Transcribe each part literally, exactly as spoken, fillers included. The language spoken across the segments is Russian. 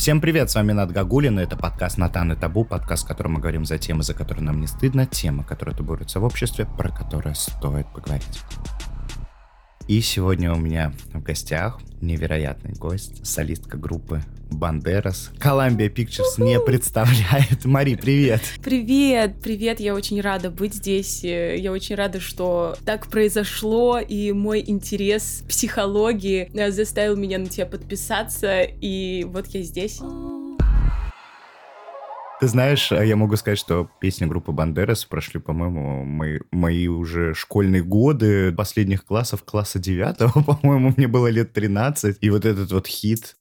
Всем привет, с вами Нат Гагулин, это подкаст «Натан и табу», подкаст, в котором мы говорим за темы, за которые нам не стыдно, темы, которые табуируются в обществе, про которые стоит поговорить. И сегодня у меня в гостях невероятный гость, солистка группы Банд'Эрос. Columbia Pictures У-ху. не представляет. Мари, привет! Привет, привет, я очень рада быть здесь. Я очень рада, что так произошло, и мой интерес психологии заставил меня на тебя подписаться, и вот я здесь. Ты знаешь, я могу сказать, что песни группы Банд'Эрос прошли, по-моему, мои, мои уже школьные годы последних классов, класса девятого, по-моему, мне было лет тринадцать, и вот этот вот хит.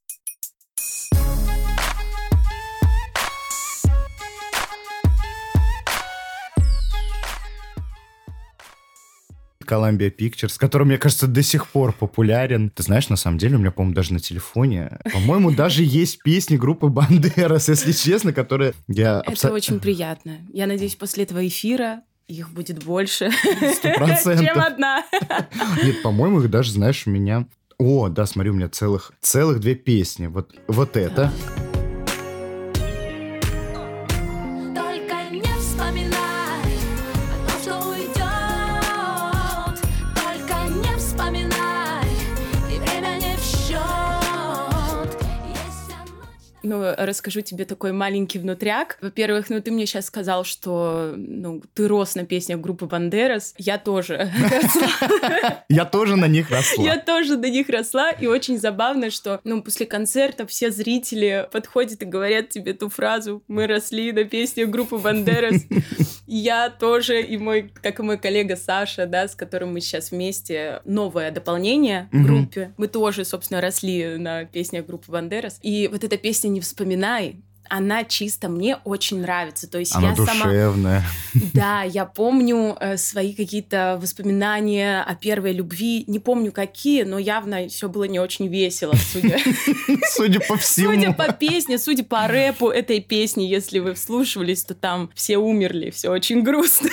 Columbia Pictures, который, мне кажется, до сих пор популярен. Ты знаешь, на самом деле, у меня, по-моему, даже на телефоне, по-моему, даже есть песни группы Банд'Эрос, если честно, которые я... Это очень приятно. Я надеюсь, после этого эфира их будет больше, чем одна. Нет, по-моему, их даже, знаешь, у меня... О, да, смотри, у меня целых, целых две песни. Вот, вот это... Ну, расскажу тебе такой маленький внутряк. Во-первых, ну, ты мне сейчас сказал, что ну, ты рос на песнях группы Банд'Эрос. Я тоже. Я тоже на них росла. Я тоже на них росла. И очень забавно, что после концерта все зрители подходят и говорят тебе ту фразу: «Мы росли на песнях группы Банд'Эрос». Я тоже, и мой, как и мой коллега Саша, да, с которым мы сейчас вместе, новое дополнение в группе. Мы тоже, собственно, росли на песнях группы Банд'Эрос. И вот эта песня «Не вспоминай», она чисто мне очень нравится. То есть она я душевная. Сама... Да, я помню э, свои какие-то воспоминания о первой любви. Не помню какие, но явно все было не очень весело, судя... Судя по всему. Судя по песне, судя по рэпу этой песни, если вы вслушивались, то там все умерли, все очень грустно.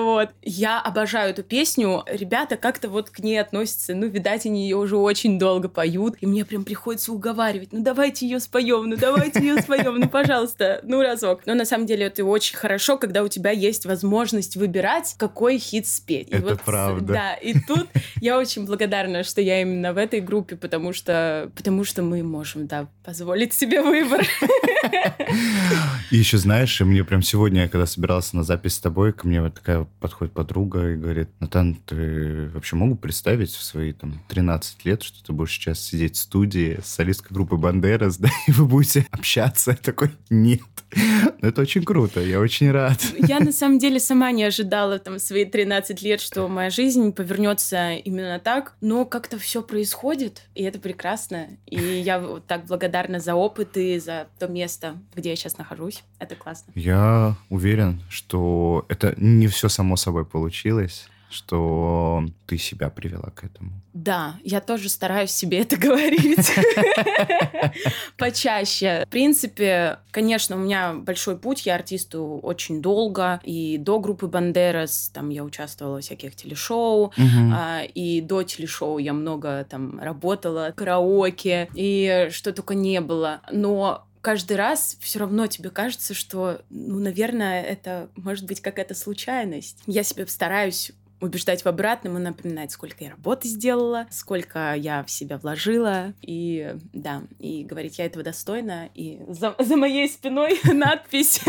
Вот. Я обожаю эту песню. Ребята как-то вот к ней относятся. Ну, видать, они ее уже очень долго поют. И мне прям приходится уговаривать. Ну, давайте ее споем, ну, давайте ее своем, ну, пожалуйста, ну, разок. Но на самом деле это очень хорошо, когда у тебя есть возможность выбирать, какой хит спеть. И это вот, правда. Да, и тут я очень благодарна, что я именно в этой группе, потому что, потому что мы можем, да, позволить себе выбор. И еще, знаешь, мне прям сегодня, я когда собирался на запись с тобой, ко мне вот такая подходит подруга и говорит: «Натан, ты вообще могу представить в свои там тринадцать лет, что ты будешь сейчас сидеть в студии с солисткой группы Банд'Эрос, да, и вы будете общаться?» Я такой: «Нет». Но это очень круто, я очень рад. Я на самом деле сама не ожидала там в свои тринадцать лет, что моя жизнь повернется именно так, но как-то все происходит, и это прекрасно. И я вот так благодарна за опыт и за то место, где я сейчас нахожусь. Это классно. Я уверен, что это не все само собой получилось, что ты себя привела к этому. Да, я тоже стараюсь себе это говорить почаще. В принципе, конечно, у меня большой путь, я артисту очень долго, и до группы Банд'Эрос там я участвовала в всяких телешоу, и до телешоу я много там работала, караоке, и что только не было. Но каждый раз все равно тебе кажется, что, ну, наверное, это может быть какая-то случайность. Я себе стараюсь убеждать в обратном и напоминать, сколько я работы сделала, сколько я в себя вложила, и да, и говорить: я этого достойна, и за, за моей спиной надпись,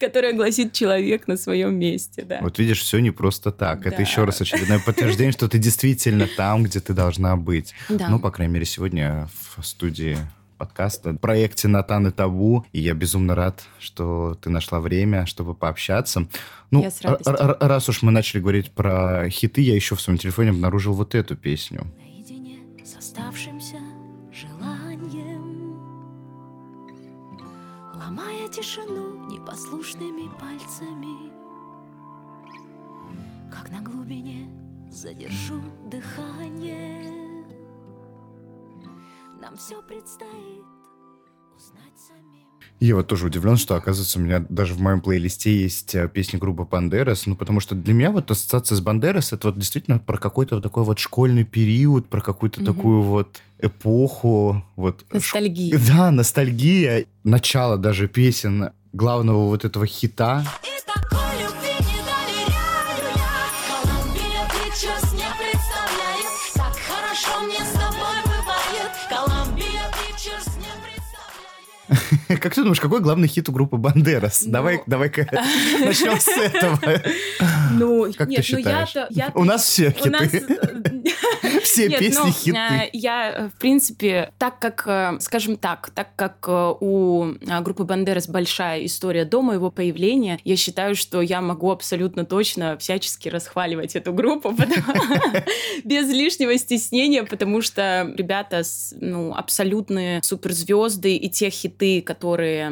которая гласит: человек на своем месте, да. Вот видишь, все не просто так. Да. Это еще раз очередное подтверждение, что ты действительно там, где ты должна быть. Да. Ну, по крайней мере, сегодня в студии подкаста, в проекте «Натан и табу». И я безумно рад, что ты нашла время, чтобы пообщаться. Ну, р- р- раз уж мы начали говорить про хиты, я еще в своем телефоне обнаружил вот эту песню. Наедине с оставшимся желанием, ломая тишину непослушными пальцами, как на глубине задержу дыхание. Нам все предстоит узнать самим. Я вот тоже удивлен, что, оказывается, у меня даже в моем плейлисте есть песни группы Банд'Эрос, ну, потому что для меня вот ассоциация с Банд'Эрос — это вот действительно про какой-то такой вот школьный период, про какую-то mm-hmm. такую вот эпоху. Вот, ностальгия. Ш... Да, ностальгия. Начало даже песен главного вот этого хита. Как ты думаешь, какой главный хит у группы Банд'Эрос? Ну... Давай, давай-ка начнем с этого. Ну, как нет, ты считаешь? Ну, я-то, я-то... У нас все хиты. Нас... Все нет, песни ну, хиты. Я, в принципе, так как, скажем так, так как у группы Банд'Эрос большая история до моего появления, я считаю, что я могу абсолютно точно всячески расхваливать эту группу без лишнего стеснения, потому что ребята абсолютные суперзвезды, и те хиты, которые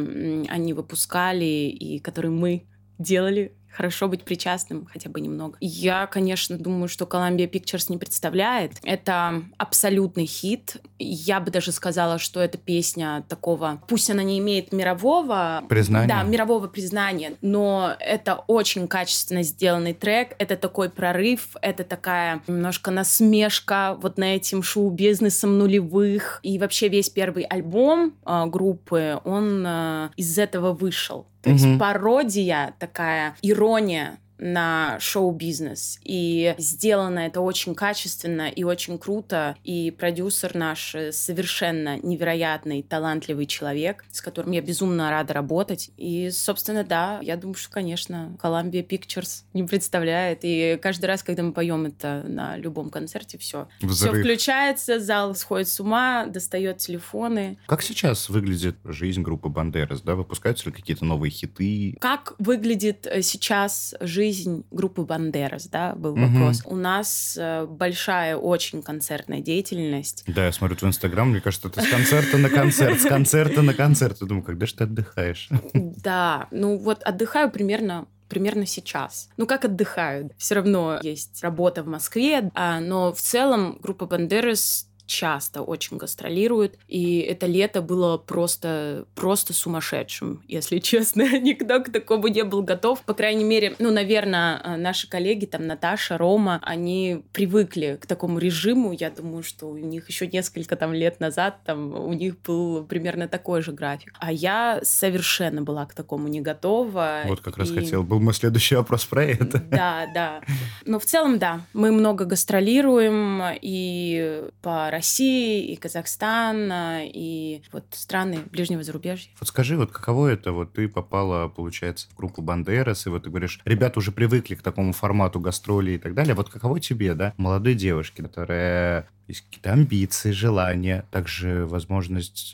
они выпускали и которые мы делали, хорошо быть причастным хотя бы немного. Я, конечно, думаю, что Columbia Pictures не представляет. Это абсолютный хит. Я бы даже сказала, что это песня такого... Пусть она не имеет мирового... Признания. Да, мирового признания, но это очень качественно сделанный трек. Это такой прорыв, это такая немножко насмешка вот на этим шоу-бизнесом нулевых. И вообще весь первый альбом э, группы, он э, из этого вышел. То mm-hmm. есть пародия такая, ирония на шоу-бизнес. И сделано это очень качественно и очень круто. И продюсер наш совершенно невероятный, талантливый человек, с которым я безумно рада работать. И, собственно, да, я думаю, что, конечно, Columbia Pictures не представляет. И каждый раз, когда мы поем это на любом концерте, все. Все включается, зал сходит с ума, достает телефоны. Как сейчас выглядит жизнь группы Банд'Эрос? Да? Выпускаются ли какие-то новые хиты? Как выглядит сейчас жизнь группы Банд'Эрос, да, был угу. вопрос. У нас э, большая очень концертная деятельность. Да, я смотрю твой Инстаграм, мне кажется, ты с концерта на концерт, с концерта на концерт. Я думаю, когда же ты отдыхаешь? Да, ну вот отдыхаю примерно... примерно сейчас. Ну, как отдыхаю? Все равно есть работа в Москве, а, но в целом группа Банд'Эрос часто очень гастролируют, и это лето было просто, просто сумасшедшим, если честно. Никто к такому не был готов. По крайней мере, ну, наверное, наши коллеги, там, Наташа, Рома, они привыкли к такому режиму. Я думаю, что у них еще несколько там лет назад там у них был примерно такой же график. А я совершенно была к такому не готова. Вот как и... раз хотел. Был мой следующий вопрос про это. Да, да. Но в целом, да, мы много гастролируем, и по России, и Казахстан, и вот страны ближнего зарубежья. Вот скажи, вот каково это? Вот ты попала, получается, в группу Банд'Эрос, и вот ты говоришь, ребята уже привыкли к такому формату гастролей и так далее. Вот каково тебе, да, молодой девушке, которая есть какие-то амбиции, желания, также возможность,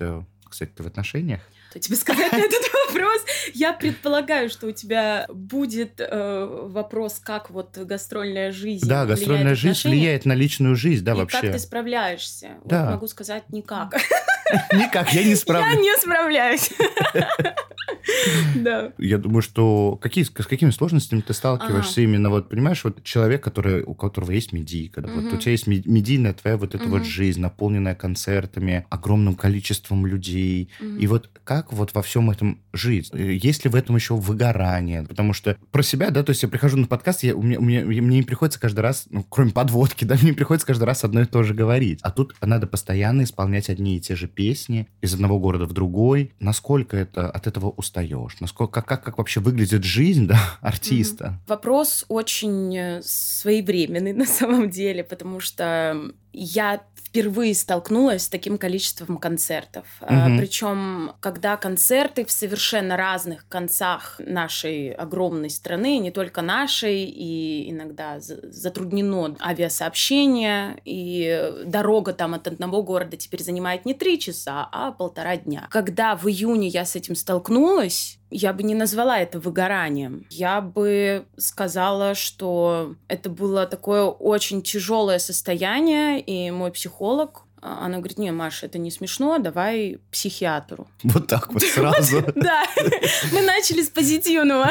кстати, ты в отношениях? Что тебе сказать на этот вопрос? Я предполагаю, что у тебя будет э, вопрос, как вот гастрольная жизнь Да, гастрольная жизнь отношения. Влияет на личную жизнь, да, и вообще. И как ты справляешься? Да. Вот могу сказать, никак. Никак, я не справляюсь. Я не справляюсь. Да. Я думаю, что какие, с какими сложностями ты сталкиваешься ага. именно, вот понимаешь, вот человек, который, у которого есть медийка, да, угу. вот у тебя есть медийная твоя вот эта угу. вот жизнь, наполненная концертами, огромным количеством людей, угу. и вот как вот во всем этом жить? Есть ли в этом еще выгорание? Потому что про себя, да, то есть я прихожу на подкаст, я, у меня, у меня, мне не приходится каждый раз, ну, кроме подводки, да, мне не приходится каждый раз одно и то же говорить. А тут надо постоянно исполнять одни и те же песни из одного города в другой. Насколько это от этого устаешь? Насколько, как, как вообще выглядит жизнь, да, артиста? Mm-hmm. Вопрос очень своевременный на самом деле, потому что я впервые столкнулась с таким количеством концертов. Mm-hmm. Причем, когда концерты в совершенно разных концах нашей огромной страны, не только нашей, и иногда затруднено авиасообщение, и дорога там от одного города теперь занимает не три часа, а полтора дня. Когда в июне я с этим столкнулась, я бы не назвала это выгоранием. Я бы сказала, что это было такое очень тяжелое состояние, и мой психолог, она говорит, не, Маша, это не смешно, давай психиатру. Вот так вот сразу. Да, мы начали с позитивного.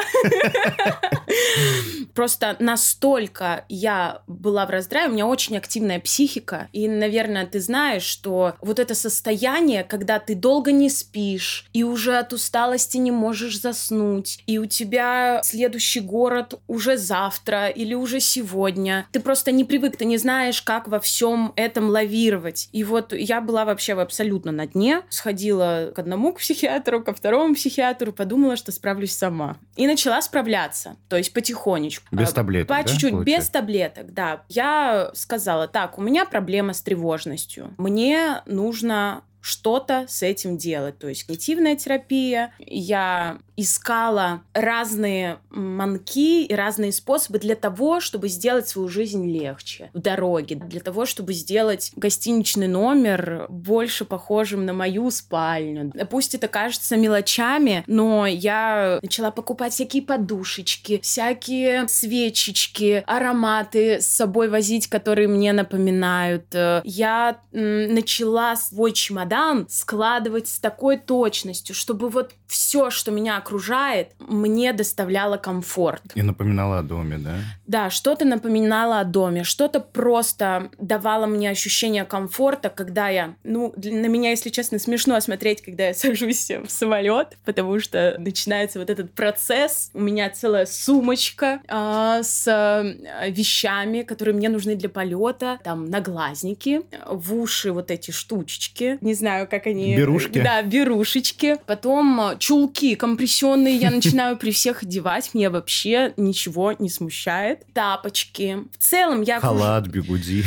Просто настолько я была в раздрае, у меня очень активная психика. И, наверное, ты знаешь, что вот это состояние, когда ты долго не спишь, и уже от усталости не можешь заснуть, и у тебя следующий город уже завтра или уже сегодня. Ты просто не привык, ты не знаешь, как во всем этом лавировать. И вот я была вообще абсолютно на дне. Сходила к одному к психиатру, ко второму психиатру, подумала, что справлюсь сама. И начала справляться, то есть потихонечку. Без таблеток, По да? чуть-чуть, получается? Без таблеток, да. Я сказала, так, у меня проблема с тревожностью. Мне нужно что-то с этим делать. То есть когнитивная терапия. Я искала разные манки и разные способы для того, чтобы сделать свою жизнь легче в дороге, для того, чтобы сделать гостиничный номер больше похожим на мою спальню. Пусть это кажется мелочами, но я начала покупать всякие подушечки, всякие свечечки, ароматы с собой возить, которые мне напоминают. Я начала свой чемодан складывать с такой точностью, чтобы вот все, что меня окружает, мне доставляло комфорт. И напоминало о доме, да? Да, что-то напоминало о доме, что-то просто давало мне ощущение комфорта, когда я... Ну, на меня, если честно, смешно смотреть, когда я сажусь в самолет, потому что начинается вот этот процесс. У меня целая сумочка э, с э, вещами, которые мне нужны для полета, там наглазники, в уши вот эти штучечки, не знаю, как они... Берушки. Да, берушечки. Потом чулки компрессионные я начинаю при всех одевать. Меня вообще ничего не смущает. Тапочки. В целом я... Халат, бигуди.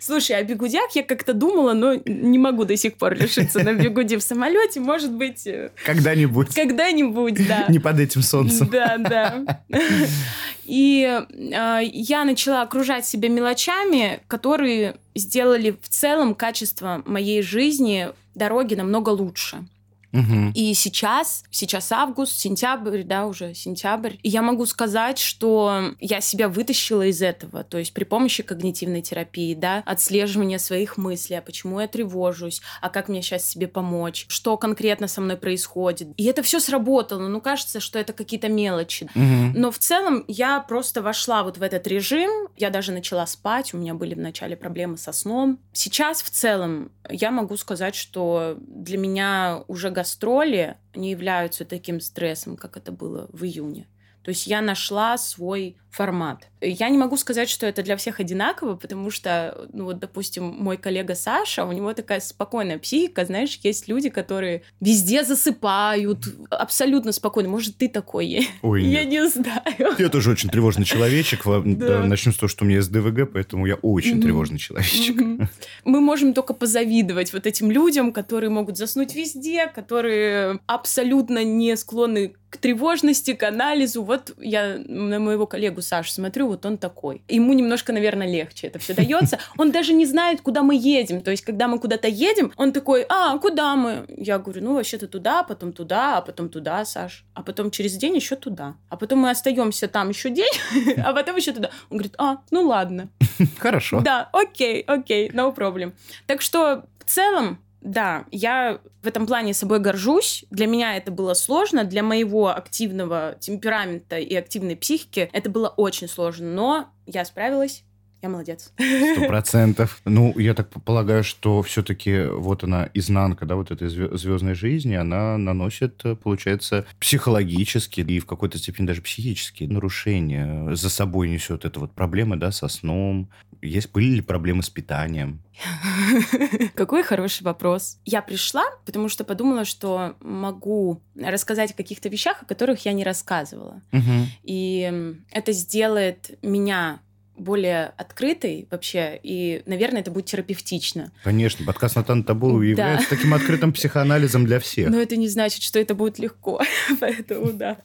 Слушай, о бигудях я как-то думала, но не могу до сих пор решиться на бигуди в самолете. Может быть... Когда-нибудь. Когда-нибудь, да. Не под этим солнцем. Да, да. И э, я начала окружать себя мелочами, которые сделали в целом качество моей жизни дороги намного лучше. Угу. И сейчас, сейчас август, сентябрь, да, уже сентябрь. И я могу сказать, что я себя вытащила из этого, то есть при помощи когнитивной терапии, да, отслеживания своих мыслей, а почему я тревожусь, а как мне сейчас себе помочь, что конкретно со мной происходит. И это все сработало, ну, кажется, что это какие-то мелочи. Угу. Но в целом я просто вошла вот в этот режим, я даже начала спать, у меня были вначале проблемы со сном. Сейчас в целом я могу сказать, что для меня уже готово гастроли не являются таким стрессом, как это было в июне. То есть я нашла свой формат. Я не могу сказать, что это для всех одинаково, потому что, ну вот, допустим, мой коллега Саша, у него такая спокойная психика, знаешь, есть люди, которые везде засыпают, абсолютно спокойно. Может, ты такой? Ой, я не знаю. Я тоже очень тревожный человечек. Начнем с того, что у меня эс дэ вэ гэ, поэтому я очень тревожный человечек. Мы можем только позавидовать вот этим людям, которые могут заснуть везде, которые абсолютно не склонны к тревожности, к анализу. Вот я на моего коллегу Сашу смотрю, вот он такой. Ему немножко, наверное, легче это все дается. Он даже не знает, куда мы едем. То есть, когда мы куда-то едем, он такой, а, куда мы? Я говорю, ну, вообще-то туда, потом туда, а потом туда, Саш. А потом через день еще туда. А потом мы остаемся там еще день, а потом еще туда. Он говорит, а, ну ладно. Хорошо. Да, окей, окей, no problem. Так что, в целом, да, я в этом плане собой горжусь. Для меня это было сложно. Для моего активного темперамента и активной психики это было очень сложно. Но я справилась. Я молодец. Сто процентов. Ну, я так полагаю, что все-таки вот она, изнанка, да, вот этой звездной жизни, она наносит, получается, психологические и в какой-то степени даже психические нарушения. За собой несет это вот проблемы, да, со сном. Есть, были ли проблемы с питанием? Какой хороший вопрос. Я пришла, потому что подумала, что могу рассказать о каких-то вещах, о которых я не рассказывала. Угу. И это сделает меня более открытой вообще, и, наверное, это будет терапевтично. Конечно, подкаст «Натан и табу» является да. таким открытым психоанализом для всех. Но это не значит, что это будет легко, поэтому да.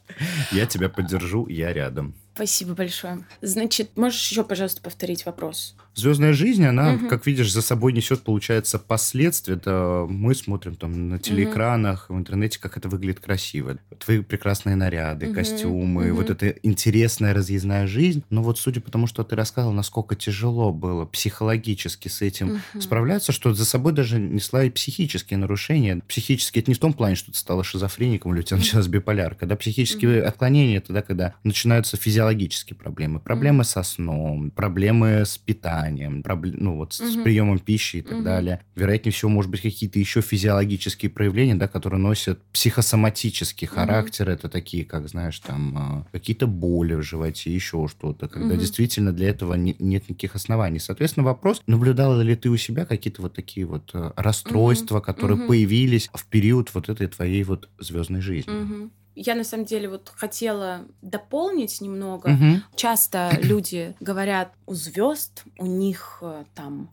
Я тебя поддержу, я рядом. Спасибо большое. Значит, можешь еще, пожалуйста, повторить вопрос? звездная жизнь, она, угу. как видишь, за собой несет, получается, последствия. Это мы смотрим там на телеэкранах, угу. в интернете, как это выглядит красиво. Твои прекрасные наряды, угу. костюмы, угу. вот эта интересная разъездная жизнь. Но вот судя по тому, что ты рассказывала, насколько тяжело было психологически с этим угу. справляться, что за собой даже несла и психические нарушения. Психические — это не в том плане, что ты стала шизофреником или у тебя началась биполярка. Да? Психические угу. отклонения — тогда, когда начинаются физиологические проблемы. Проблемы угу. со сном, проблемы с питанием, ну, вот, угу. с приемом пищи и так угу. далее. Вероятнее всего, может быть, какие-то еще физиологические проявления, да, которые носят психосоматический характер. Угу. Это такие, как, знаешь, там, какие-то боли в животе, еще что-то, когда угу. действительно для этого не, нет никаких оснований. Соответственно, вопрос, наблюдала ли ты у себя какие-то вот такие вот расстройства, угу. которые угу. появились в период вот этой твоей вот звездной жизни? Угу. Я, на самом деле, вот хотела дополнить немного. Mm-hmm. Часто люди говорят, у звезд у них там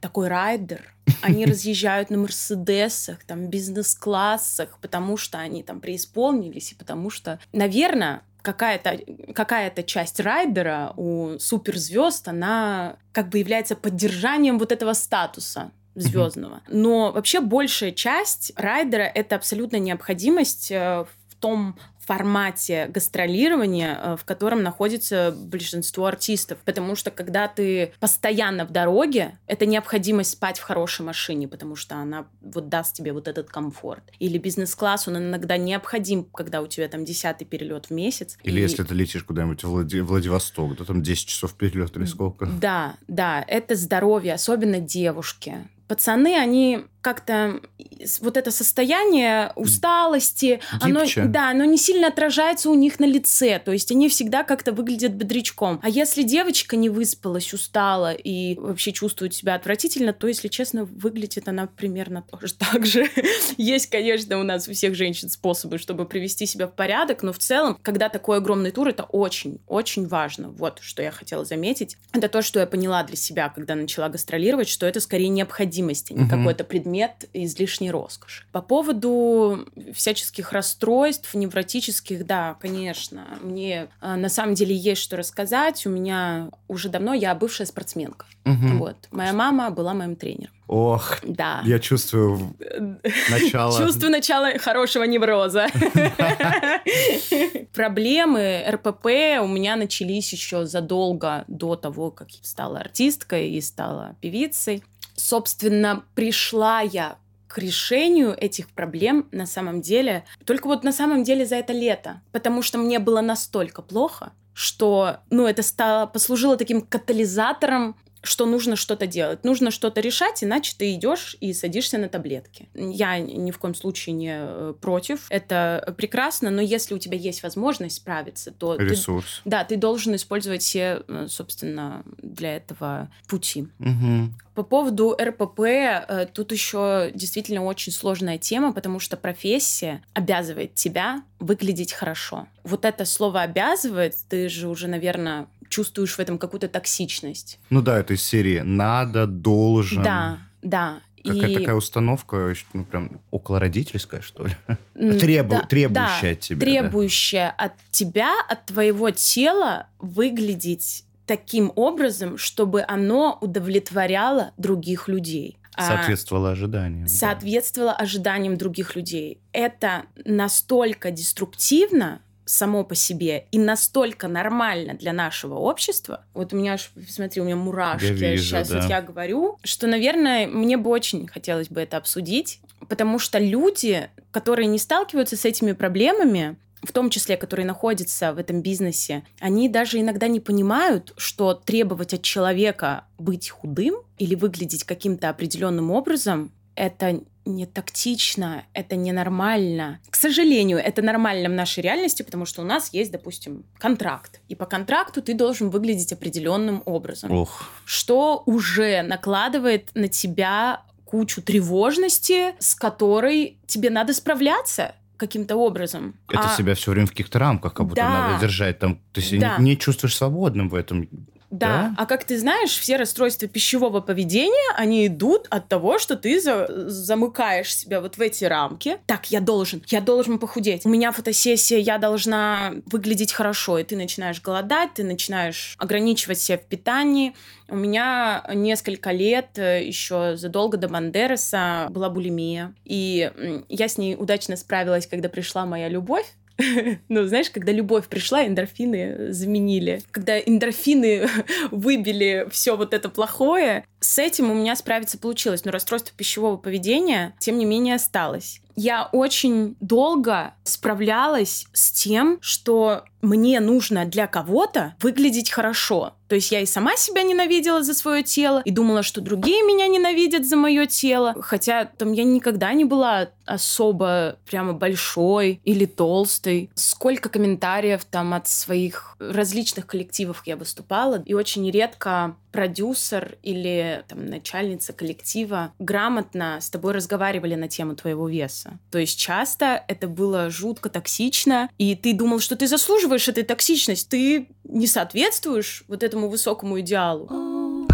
такой райдер. Они разъезжают на мерседесах, там, бизнес-классах, потому что они там преисполнились, и потому что, наверное... Какая-то, какая-то часть райдера у суперзвезд, она как бы является поддержанием вот этого статуса звездного. Mm-hmm. Но вообще большая часть райдера – это абсолютная необходимость в том формате гастролирования, в котором находится большинство артистов. Потому что когда ты постоянно в дороге, это необходимость спать в хорошей машине, потому что она вот даст тебе вот этот комфорт. Или бизнес-класс, он иногда необходим, когда у тебя там десятый перелет в месяц. Или и... если ты летишь куда-нибудь в Влади... Владивосток, да, там десять часов перелет или сколько. Да, да, это здоровье, особенно девушки. Пацаны, они как-то... Вот это состояние усталости, оно, да, оно не сильно отражается у них на лице. То есть они всегда как-то выглядят бодрячком. А если девочка не выспалась, устала и вообще чувствует себя отвратительно, то, если честно, выглядит она примерно тоже так же. Есть, конечно, у нас у всех женщин способы, чтобы привести себя в порядок, но в целом, когда такой огромный тур, это очень-очень важно. Вот, что я хотела заметить. Это то, что я поняла для себя, когда начала гастролировать, что это скорее необходимо, а не какой-то предмет излишней роскоши. По поводу всяческих расстройств, невротических, да, конечно, мне на самом деле есть что рассказать. У меня уже давно, я бывшая спортсменка. Угу. Вот. Моя мама была моим тренером. Ох, да. Я чувствую начало... Чувствую начало хорошего невроза. Проблемы эр пэ пэ у меня начались еще задолго до того, как я стала артисткой и стала певицей. Собственно, пришла я к решению этих проблем на самом деле, только вот на самом деле за это лето, потому что мне было настолько плохо, что, ну, это стало, послужило таким катализатором, что нужно что-то делать, нужно что-то решать, иначе ты идешь и садишься на таблетки. Я ни в коем случае не против, это прекрасно, но если у тебя есть возможность справиться, то... Ресурс. Ты, да, ты должен использовать все, собственно, для этого пути. Угу. По поводу эр пэ пэ, тут еще действительно очень сложная тема, потому что профессия обязывает тебя выглядеть хорошо. Вот это слово «обязывает», ты же уже, наверное... чувствуешь в этом какую-то токсичность. Ну да, это из серии «надо», «должен». Да, да. Какая-то и... такая установка, ну, прям околородительская, что ли? Требу... Да, требующая да, от тебя. Требующая да. от тебя, от твоего тела выглядеть таким образом, чтобы оно удовлетворяло других людей. Соответствовало ожиданиям. Соответствовало да. ожиданиям других людей. Это настолько деструктивно, само по себе, и настолько нормально для нашего общества. Вот у меня аж, смотри, у меня мурашки. Я вижу, сейчас да. вот я говорю, что, наверное, мне бы очень хотелось бы это обсудить, потому что люди, которые не сталкиваются с этими проблемами, в том числе, которые находятся в этом бизнесе, они даже иногда не понимают, что требовать от человека быть худым или выглядеть каким-то определенным образом – это не тактично, это ненормально. К сожалению, это нормально в нашей реальности, потому что у нас есть, допустим, контракт. И по контракту ты должен выглядеть определенным образом. Ох. Что уже накладывает на тебя кучу тревожности, с которой тебе надо справляться каким-то образом. Это а... себя все время в каких-то рамках, как будто да. надо держать. Там, ты себя да. не, не чувствуешь свободным в этом. Да. да, а как ты знаешь, все расстройства пищевого поведения, они идут от того, что ты за- замыкаешь себя вот в эти рамки. Так, я должен, я должен похудеть. У меня фотосессия, я должна выглядеть хорошо. И ты начинаешь голодать, ты начинаешь ограничивать себя в питании. У меня несколько лет, еще задолго до Банд'Эроса, была булимия. И я с ней удачно справилась, когда пришла моя любовь. Ну, знаешь, когда любовь пришла, эндорфины заменили. Когда эндорфины выбили все вот это плохое, с этим у меня справиться получилось. Но расстройство пищевого поведения, тем не менее, осталось. Я очень долго справлялась с тем, что мне нужно для кого-то выглядеть хорошо. То есть я и сама себя ненавидела за свое тело, и думала, что другие меня ненавидят за мое тело. Хотя там я никогда не была особо прямо большой или толстой. Сколько комментариев там от своих различных коллективов я выступала, и очень редко продюсер или там, начальница коллектива грамотно с тобой разговаривали на тему твоего веса. То есть часто это было жутко токсично, и ты думал, что ты заслуживаешь этой токсичности, ты не соответствуешь вот этому высокому идеалу.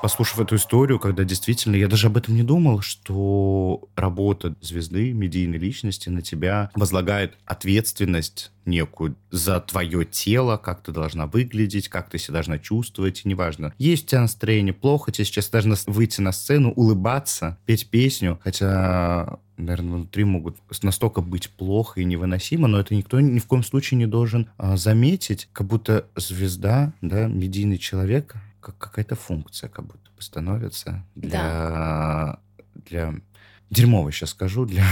Послушав эту историю, когда действительно, я даже об этом не думал, что работа звезды, медийной личности на тебя возлагает ответственность некую за твое тело, как ты должна выглядеть, как ты себя должна чувствовать, неважно. Есть у тебя настроение плохо, тебе сейчас должна выйти на сцену, улыбаться, петь песню, хотя, наверное, внутри могут настолько быть плохо и невыносимо, но это никто ни в коем случае не должен а, заметить, как будто звезда, да, медийный человек, как какая-то функция как будто бы становится для... Да. для... Дерьмово сейчас скажу, для...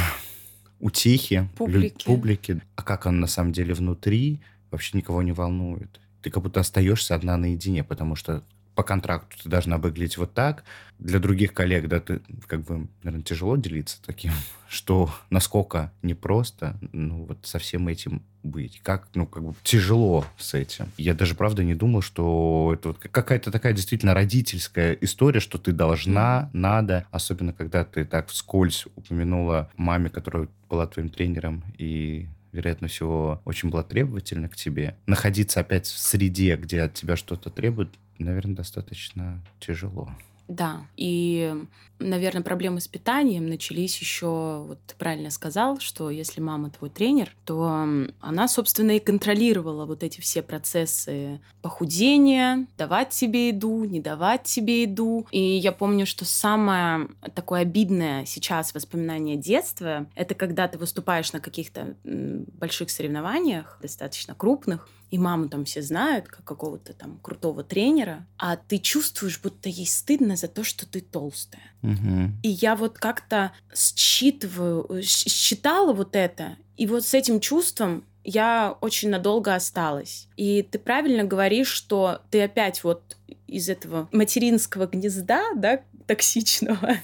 утихи, публики. Лю- публики. А как он на самом деле внутри, вообще никого не волнует. Ты как будто остаешься одна наедине, потому что по контракту ты должна выглядеть вот так. Для других коллег, да, ты, как бы, наверное, тяжело делиться таким, что насколько непросто, ну, вот со всем этим быть. Как, ну, как бы тяжело с этим. Я даже, правда, не думал, что это вот какая-то такая действительно родительская история, что ты должна, надо. Особенно, когда ты так вскользь упомянула маме, которая была твоим тренером и... вероятно всего, очень была требовательна к тебе. Находиться опять в среде, где от тебя что-то требуют, наверное, достаточно тяжело. Да, и, наверное, проблемы с питанием начались еще, вот ты правильно сказал, что если мама твой тренер, то она, собственно, и контролировала вот эти все процессы похудения, давать тебе еду, не давать тебе еду. И я помню, что самое такое обидное сейчас воспоминание детства — это когда ты выступаешь на каких-то больших соревнованиях, достаточно крупных, и маму там все знают, как какого-то там крутого тренера, а ты чувствуешь, будто ей стыдно за то, что ты толстая. Угу. И я вот как-то считываю, считала вот это, и вот с этим чувством я очень надолго осталась. И ты правильно говоришь, что ты опять вот из этого материнского гнезда, да, токсичного,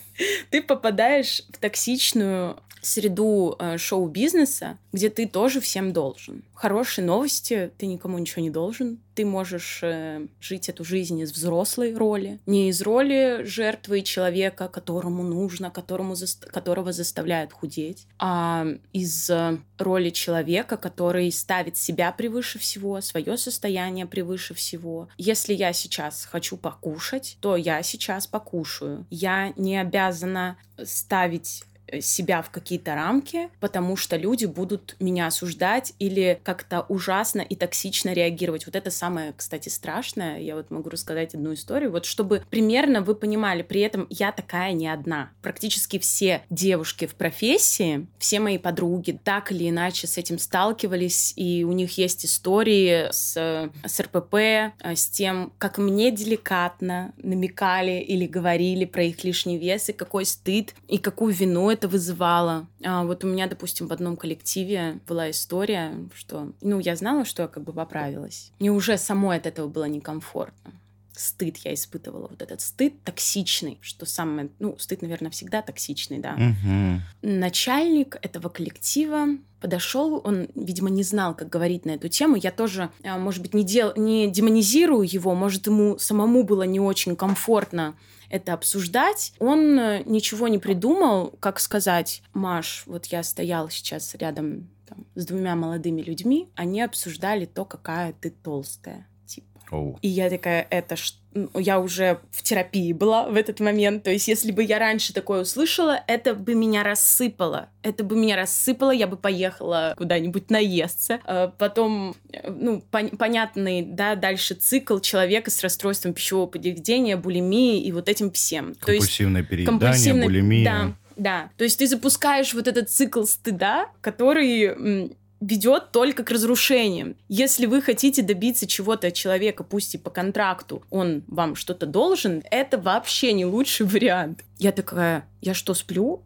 ты попадаешь в токсичную среду э, шоу-бизнеса, где ты тоже всем должен. Хорошие новости, ты никому ничего не должен. Ты можешь э, жить эту жизнь из взрослой роли, не из роли жертвы человека, которому нужно, которому заста- которого заставляют худеть, а из э, роли человека, который ставит себя превыше всего, свое состояние превыше всего. Если я сейчас хочу покушать, то я сейчас покушаю. Я не обязана ставить себя в какие-то рамки, потому что люди будут меня осуждать или как-то ужасно и токсично реагировать. Вот это самое, кстати, страшное. Я вот могу рассказать одну историю. Вот чтобы примерно вы понимали, при этом я такая не одна. Практически все девушки в профессии, все мои подруги так или иначе с этим сталкивались, и у них есть истории с, с эр пэ пэ, с тем, как мне деликатно намекали или говорили про их лишний вес, и какой стыд, и какую вину это вызывало. А вот у меня, допустим, в одном коллективе была история, что, ну, я знала, что я как бы поправилась. Мне уже самой от этого было некомфортно. Стыд я испытывала, вот этот стыд токсичный, что самое... Ну, стыд, наверное, всегда токсичный, да. Угу. Начальник этого коллектива подошел, он, видимо, не знал, как говорить на эту тему. Я тоже, может быть, не, дел... не демонизирую его, может, ему самому было не очень комфортно это обсуждать. Он ничего не придумал, как сказать: Маш, вот я стоял сейчас рядом там, с двумя молодыми людьми, они обсуждали то, какая ты толстая. типа. Oh. И я такая, это что? Я уже в терапии была в этот момент. То есть, если бы я раньше такое услышала, это бы меня рассыпало. Это бы меня рассыпало, я бы поехала куда-нибудь наесться. А потом, ну, пон- понятный, да, дальше цикл человека с расстройством пищевого поведения, булимией и вот этим всем. Компульсивное переедание, компульсивное... булимия. Да, да. То есть, ты запускаешь вот этот цикл стыда, который... ведет только к разрушениям. Если вы хотите добиться чего-то от человека, пусть и по контракту, он вам что-то должен, это вообще не лучший вариант. Я такая, я что, сплю?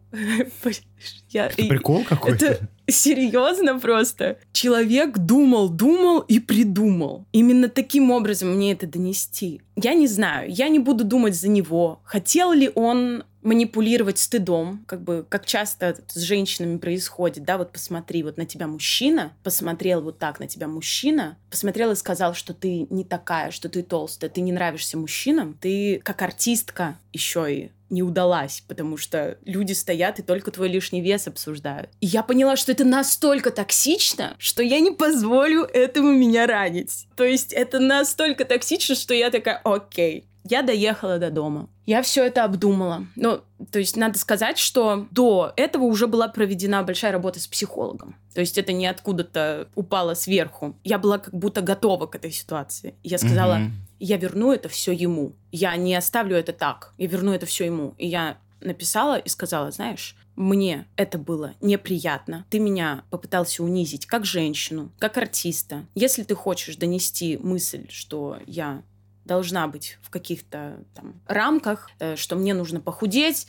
Я... Это прикол какой-то? Это серьезно просто. Человек думал, думал и придумал. Именно таким образом мне это донести. Я не знаю, я не буду думать за него. Хотел ли он манипулировать стыдом, как бы, как часто с женщинами происходит, да, вот посмотри, вот на тебя мужчина, посмотрел вот так на тебя мужчина, посмотрел и сказал, что ты не такая, что ты толстая, ты не нравишься мужчинам, ты как артистка еще и не удалась, потому что люди стоят и только твой лишний вес обсуждают. И я поняла, что это настолько токсично, что я не позволю этому меня ранить. То есть это настолько токсично, что я такая, окей, я доехала до дома. Я все это обдумала. Ну, то есть надо сказать, что до этого уже была проведена большая работа с психологом. То есть это не откуда-то упало сверху. Я была как будто готова к этой ситуации. Я сказала, mm-hmm. я верну это все ему. Я не оставлю это так. Я верну это все ему. И я написала и сказала, знаешь, мне это было неприятно. Ты меня попытался унизить как женщину, как артиста. Если ты хочешь донести мысль, что я... должна быть в каких-то там рамках, что мне нужно похудеть.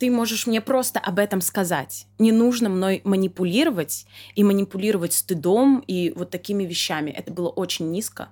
Ты можешь мне просто об этом сказать. Не нужно мной манипулировать и манипулировать стыдом и вот такими вещами. Это было очень низко,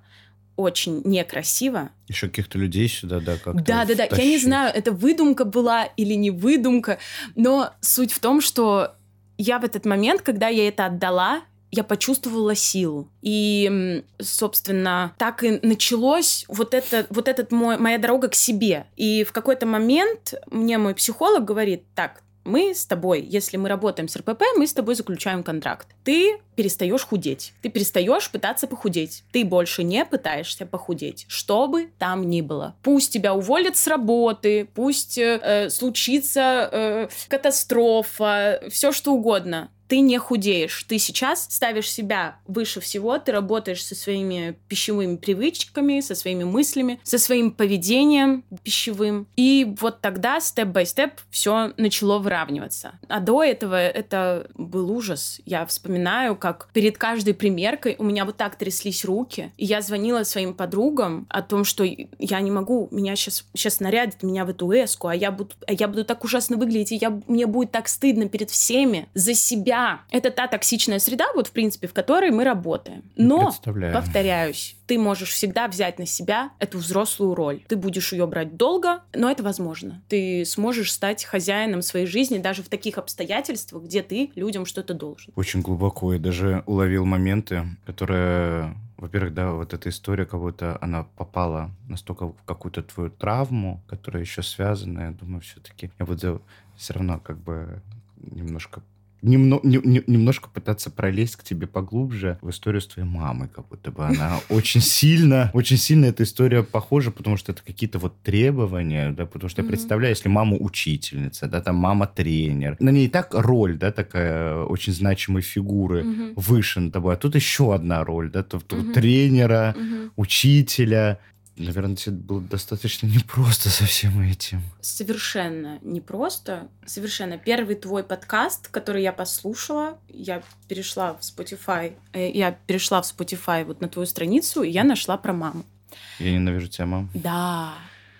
очень некрасиво. Еще каких-то людей сюда, да, как-то Да, да, да. Я не знаю, это выдумка была или не выдумка, но суть в том, что я в этот момент, когда я это отдала, я почувствовала силу. И, собственно, так и началось вот, это, вот этот мой, моя дорога к себе. И в какой-то момент мне мой психолог говорит, так, мы с тобой, если мы работаем с эр пэ пэ, мы с тобой заключаем контракт. Ты перестаешь худеть. Ты перестаешь пытаться похудеть. Ты больше не пытаешься похудеть. Что бы там ни было. Пусть тебя уволят с работы, пусть э, случится э, катастрофа, все что угодно. Ты не худеешь. Ты сейчас ставишь себя выше всего, ты работаешь со своими пищевыми привычками, со своими мыслями, со своим поведением пищевым. И вот тогда степ-бай-степ все начало выравниваться. А до этого это был ужас. Я вспоминаю, как перед каждой примеркой у меня вот так тряслись руки. И я звонила своим подругам о том, что я не могу, меня сейчас, сейчас нарядят меня в эту эску, а я буду, а я буду так ужасно выглядеть, и я, мне будет так стыдно перед всеми за себя. Это та токсичная среда, вот в принципе, в которой мы работаем. Но, повторяюсь, ты можешь всегда взять на себя эту взрослую роль. Ты будешь ее брать долго, но это возможно. Ты сможешь стать хозяином своей жизни даже в таких обстоятельствах, где ты людям что-то должен. Очень глубоко. Я даже уловил моменты, которые... Во-первых, да, вот эта история, как будто она попала настолько в какую-то твою травму, которая еще связана, я думаю, все-таки... Я буду все равно как бы немножко... Немно, не, не, немножко пытаться пролезть к тебе поглубже в историю с твоей мамой, как будто бы она очень сильно, очень сильно эта история похожа, потому что это какие-то вот требования, да, потому что я представляю, если мама учительница, да, там мама тренер, на ней и так роль, да, такая очень значимой фигуры выше над тобой, а тут еще одна роль, да, тут тренера, учителя. Наверное, тебе было достаточно непросто со всем этим. Совершенно непросто. Совершенно. Первый твой подкаст, который я послушала, я перешла в Spotify. Я перешла в Spotify вот на твою страницу, и я нашла про маму. Я ненавижу тебя, мам. Да.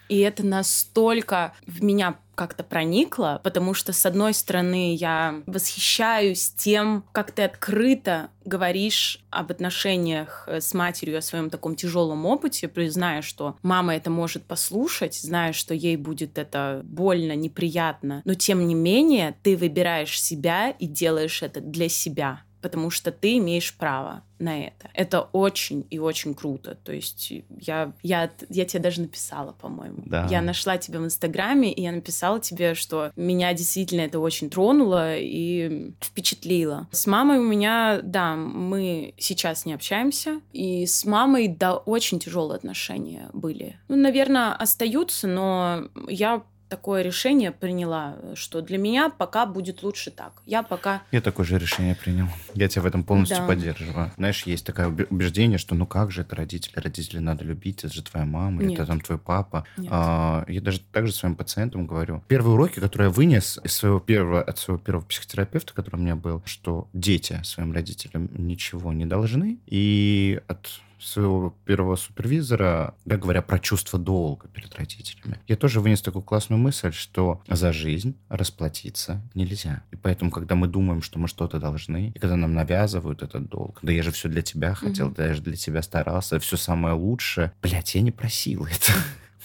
И это настолько в меня как-то проникло, потому что, с одной стороны, я восхищаюсь тем, как ты открыто говоришь об отношениях с матерью, о своем таком тяжелом опыте, зная, что мама это может послушать, зная, что ей будет это больно, неприятно. Но, тем не менее, ты выбираешь себя и делаешь это для себя. потому что ты имеешь право на это. Это очень и очень круто. То есть я, я, я тебе даже написала, по-моему. Да. Я нашла тебя в Инстаграме, и я написала тебе, что меня действительно это очень тронуло и впечатлило. С мамой у меня, да, мы сейчас не общаемся, и с мамой, да, очень тяжелые отношения были. Ну, наверное, остаются, но я... такое решение приняла, что для меня пока будет лучше так. Я пока... Я такое же решение принял. Я тебя в этом полностью да. поддерживаю. Знаешь, есть такое убеждение, что ну как же это родители? Родители надо любить, это же твоя мама, или это там твой папа. А, я даже так же своим пациентам говорю. Первые уроки, которые я вынес из своего первого, от своего первого психотерапевта, который у меня был, что дети своим родителям ничего не должны, и от... своего первого супервизора, да, говоря про чувство долга перед родителями. Я тоже вынес такую классную мысль, что за жизнь расплатиться нельзя. И поэтому, когда мы думаем, что мы что-то должны, и когда нам навязывают этот долг, да я же все для тебя хотел, mm-hmm. да я же для тебя старался, все самое лучшее. Блять, я не просил это.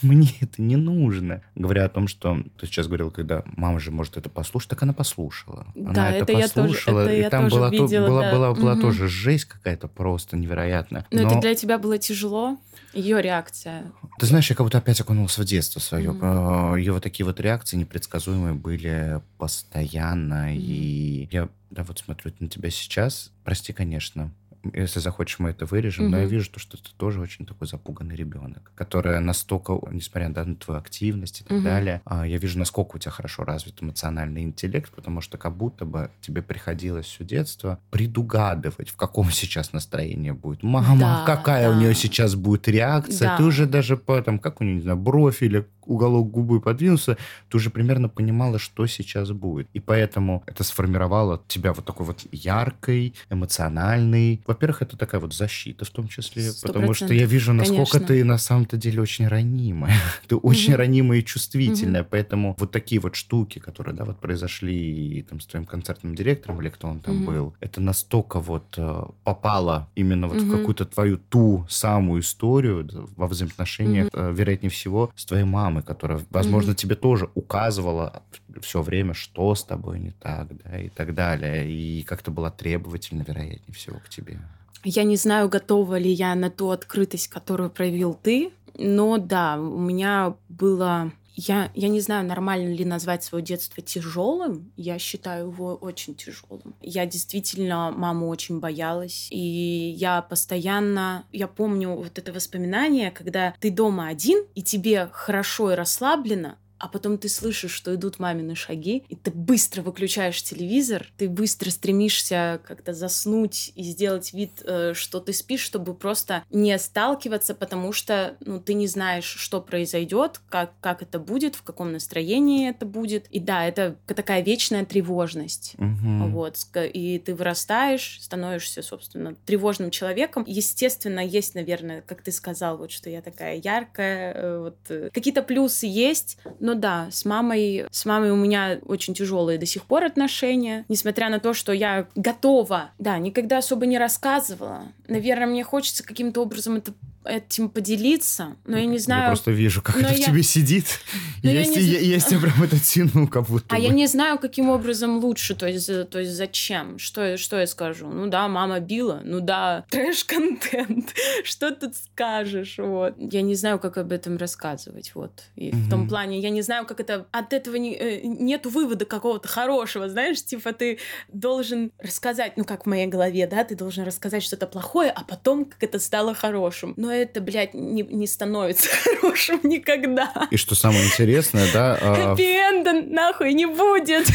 Мне это не нужно. Говоря о том, что ты сейчас говорил, когда мама же может это послушать, так она послушала. Она да, это, это послушала. Я тоже, это и я там тоже была, видела, была, да. была, была, была угу. тоже жесть какая-то просто невероятная. Но, Но это для тебя было тяжело? Ее реакция? Ты знаешь, я как будто опять окунулся в детство свое. Угу. Ее вот такие вот реакции непредсказуемые были постоянно. Угу. И я да, вот смотрю на тебя сейчас. Прости, конечно. Если захочешь, мы это вырежем, mm-hmm. но я вижу, что ты тоже очень такой запуганный ребенок, который настолько, несмотря на твою активность и так mm-hmm. далее, я вижу, насколько у тебя хорошо развит эмоциональный интеллект, потому что как будто бы тебе приходилось все детство предугадывать, в каком сейчас настроении будет мама, да, какая да. у нее сейчас будет реакция. Да. Ты уже даже по, там, как у нее, не знаю, бровь или уголок губы подвинулся, ты уже примерно понимала, что сейчас будет. И поэтому это сформировало тебя вот такой вот яркой, эмоциональной. Во-первых, это такая вот защита в том числе, сто процентов. Потому что я вижу, насколько Конечно. Ты на самом-то деле очень ранимая. Ты очень mm-hmm. ранимая и чувствительная, mm-hmm. поэтому вот такие вот штуки, которые, да, вот произошли там с твоим концертным директором, или кто он там mm-hmm. был, это настолько вот попало именно вот mm-hmm. в какую-то твою ту самую историю во взаимоотношениях, mm-hmm. вероятнее всего, с твоей мамой, которая, возможно, mm-hmm. тебе тоже указывала все время, что с тобой не так, да, и так далее. И как-то была требовательна, вероятнее всего, к тебе. Я не знаю, готова ли я на ту открытость, которую проявил ты, но да, у меня было... Я, я не знаю, нормально ли назвать свое детство тяжелым. Я считаю его очень тяжелым. Я действительно маму очень боялась. И я постоянно... Я помню вот это воспоминание, когда ты дома один, и тебе хорошо и расслаблено, а потом ты слышишь, что идут мамины шаги, и ты быстро выключаешь телевизор, ты быстро стремишься как-то заснуть и сделать вид, что ты спишь, чтобы просто не сталкиваться, потому что ну, ты не знаешь, что произойдет, как, как это будет, в каком настроении это будет. И да, это такая вечная тревожность. Угу. Вот. И ты вырастаешь, становишься, собственно, тревожным человеком. Естественно, есть, наверное, как ты сказал, вот, что я такая яркая. Вот. Какие-то плюсы есть, но да, с мамой, с мамой у меня очень тяжелые до сих пор отношения. Несмотря на то, что я готова, да, никогда особо не рассказывала. Наверное, мне хочется каким-то образом это, этим поделиться, но я не знаю... Я просто вижу, как это я... в тебе сидит. Есть, я, не... я, я с тебя прям это тяну, как будто А бы. Я не знаю, каким образом лучше, то есть, то есть зачем? Что, что я скажу? Ну да, мама била, ну да, трэш-контент. Что тут скажешь? Вот. Я не знаю, как об этом рассказывать. Вот. И угу. в том плане, я не знаю, как это... От этого не... нет вывода какого-то хорошего, знаешь? Типа ты должен рассказать, ну как в моей голове, да? Ты должен рассказать что-то плохое, а потом как это стало хорошим. Но это, блядь, не, не становится хорошим никогда. И что самое интересное, да... Хэппи-энда нахуй не будет.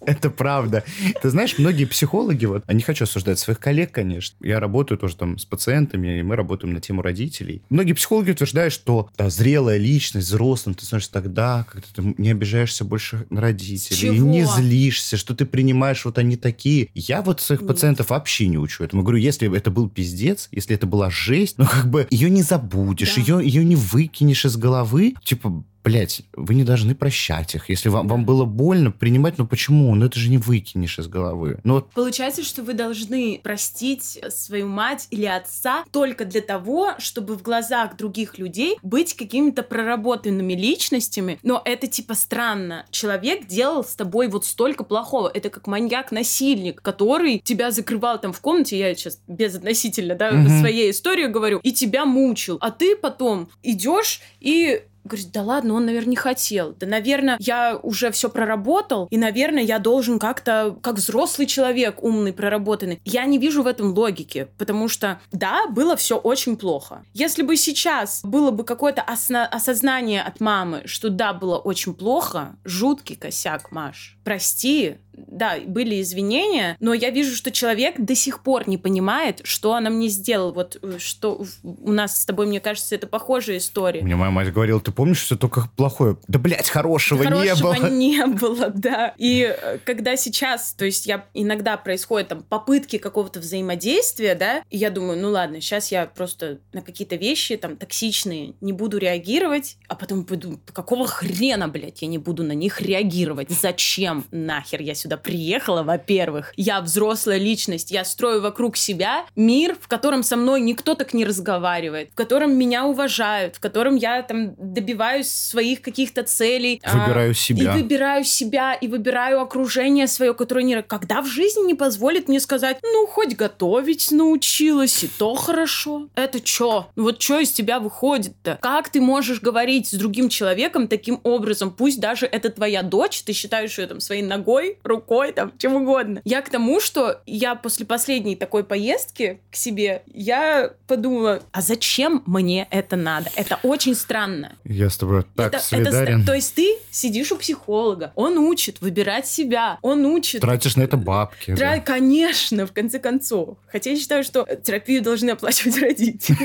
Это правда. Ты знаешь, многие психологи, вот, не хочу осуждать своих коллег, конечно. Я работаю тоже там с пациентами, и мы работаем на тему родителей. Многие психологи утверждают, что да, зрелая личность, взрослым ты становишься тогда, когда ты не обижаешься больше на родителей, не злишься, что ты принимаешь, вот они такие. Я вот своих Нет. пациентов вообще не учу этому. Говорю, если это был пиздец, если это была жесть, ну как бы ее не забудешь, да. ее, ее не выкинешь из головы, типа... блять, вы не должны прощать их. Если вам, вам было больно принимать, ну почему? Ну это же не выкинешь из головы. Ну, вот... Получается, что вы должны простить свою мать или отца только для того, чтобы в глазах других людей быть какими-то проработанными личностями. Но это типа странно. Человек делал с тобой вот столько плохого. Это как маньяк-насильник, который тебя закрывал там в комнате, я сейчас безотносительно, да, угу. своей истории говорю, и тебя мучил. А ты потом идешь и... Говорит, да ладно, он, наверное, не хотел. Да, наверное, я уже все проработал, и, наверное, я должен как-то, как взрослый человек, умный, проработанный. Я не вижу в этом логики, потому что, да, было все очень плохо. Если бы сейчас было бы какое-то осна- осознание от мамы, что да, было очень плохо, жуткий косяк, Маш, прости, да, были извинения, но я вижу, что человек до сих пор не понимает, что она мне сделала. Вот что у нас с тобой, мне кажется, это похожая история. Мне моя мать говорила, ты помнишь, что только плохое? Да, блядь, хорошего, хорошего не было. не было, да. И когда сейчас, то есть я иногда происходит там попытки какого-то взаимодействия, да, и я думаю, ну ладно, сейчас я просто на какие-то вещи там токсичные не буду реагировать, а потом пойду, какого хрена, блядь, я не буду на них реагировать? Зачем нахер я сюда приехала, во-первых? Я взрослая личность, я строю вокруг себя мир, в котором со мной никто так не разговаривает, в котором меня уважают, в котором я там добиваюсь своих каких-то целей. Выбираю а, себя. И выбираю себя, и выбираю окружение свое, которое не... Когда в жизни не позволит мне сказать, ну, хоть готовить научилась, и то хорошо. Это чё? Вот чё из тебя выходит-то? Как ты можешь говорить с другим человеком таким образом? Пусть даже это твоя дочь, ты считаешь ее там своей ногой, рукой, там, чем угодно. Я к тому, что я после последней такой поездки к себе, я подумала, а зачем мне это надо? Это очень странно. Я с тобой так это, солидарен. Это, то есть ты сидишь у психолога, он учит выбирать себя, он учит... Тратишь на это бабки. Тра... Да. Конечно, в конце концов. Хотя я считаю, что терапию должны оплачивать родители.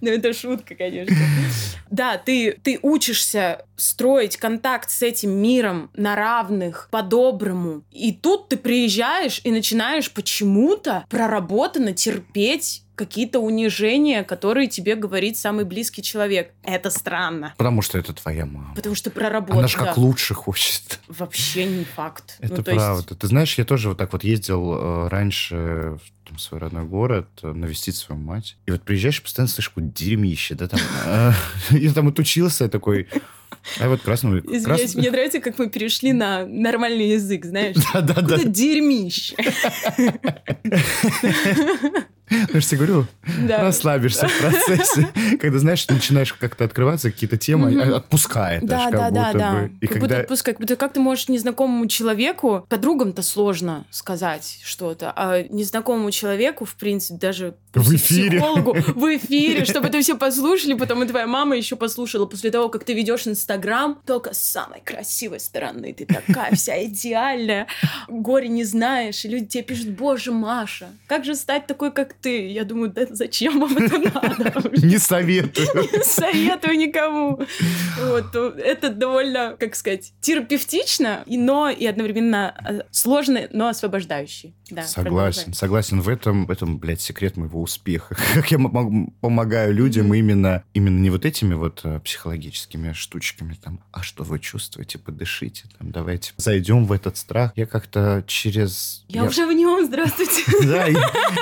Но это шутка, конечно. Да, ты учишься строить контакт с этим миром на равных, по-доброму. И тут ты приезжаешь и начинаешь почему-то проработанно терпеть какие-то унижения, которые тебе говорит самый близкий человек. Это странно. Потому что это твоя мама. Потому что проработка. Она же как лучше хочет. Вообще не факт. Это ну, правда. Есть... Ты знаешь, я тоже вот так вот ездил э, раньше в там, свой родной город э, навестить свою мать. И вот приезжаешь, постоянно слышишь, какое дерьмище, да, там. Я там отучился, такой... А вот красный... Извиняюсь, крас... мне нравится, как мы перешли на нормальный язык, знаешь? Да-да-да. Куда дерьмище. Ну, я же тебе говорю, да. расслабишься в процессе. Когда, знаешь, начинаешь как-то открываться, какие-то темы, mm-hmm. отпускает. Да, аж, да, как да, будто да. Бы. И как, когда... будто отпускает, как будто как ты можешь незнакомому человеку, подругам-то сложно сказать что-то, а незнакомому человеку, в принципе, даже в эфире. Психологу в эфире, чтобы это все послушали, потом и твоя мама еще послушала после того, как ты ведешь Инстаграм, только с самой красивой стороны, ты такая вся идеальная, горе не знаешь, и люди тебе пишут, боже, Маша, как же стать такой, как ты? Я думаю, да зачем вам это надо? Не советую. Не советую никому. Вот. Это довольно, как сказать, терапевтично, но и одновременно сложно, но освобождающе. Да, согласен, согласен. В этом, в этом, блядь, секрет моего успеха. Как я м- помогаю людям именно, именно не вот этими вот психологическими штучками, там, а что вы чувствуете, подышите, там, давайте зайдем в этот страх. Я как-то через... Я, я... уже в нем, здравствуйте. Да,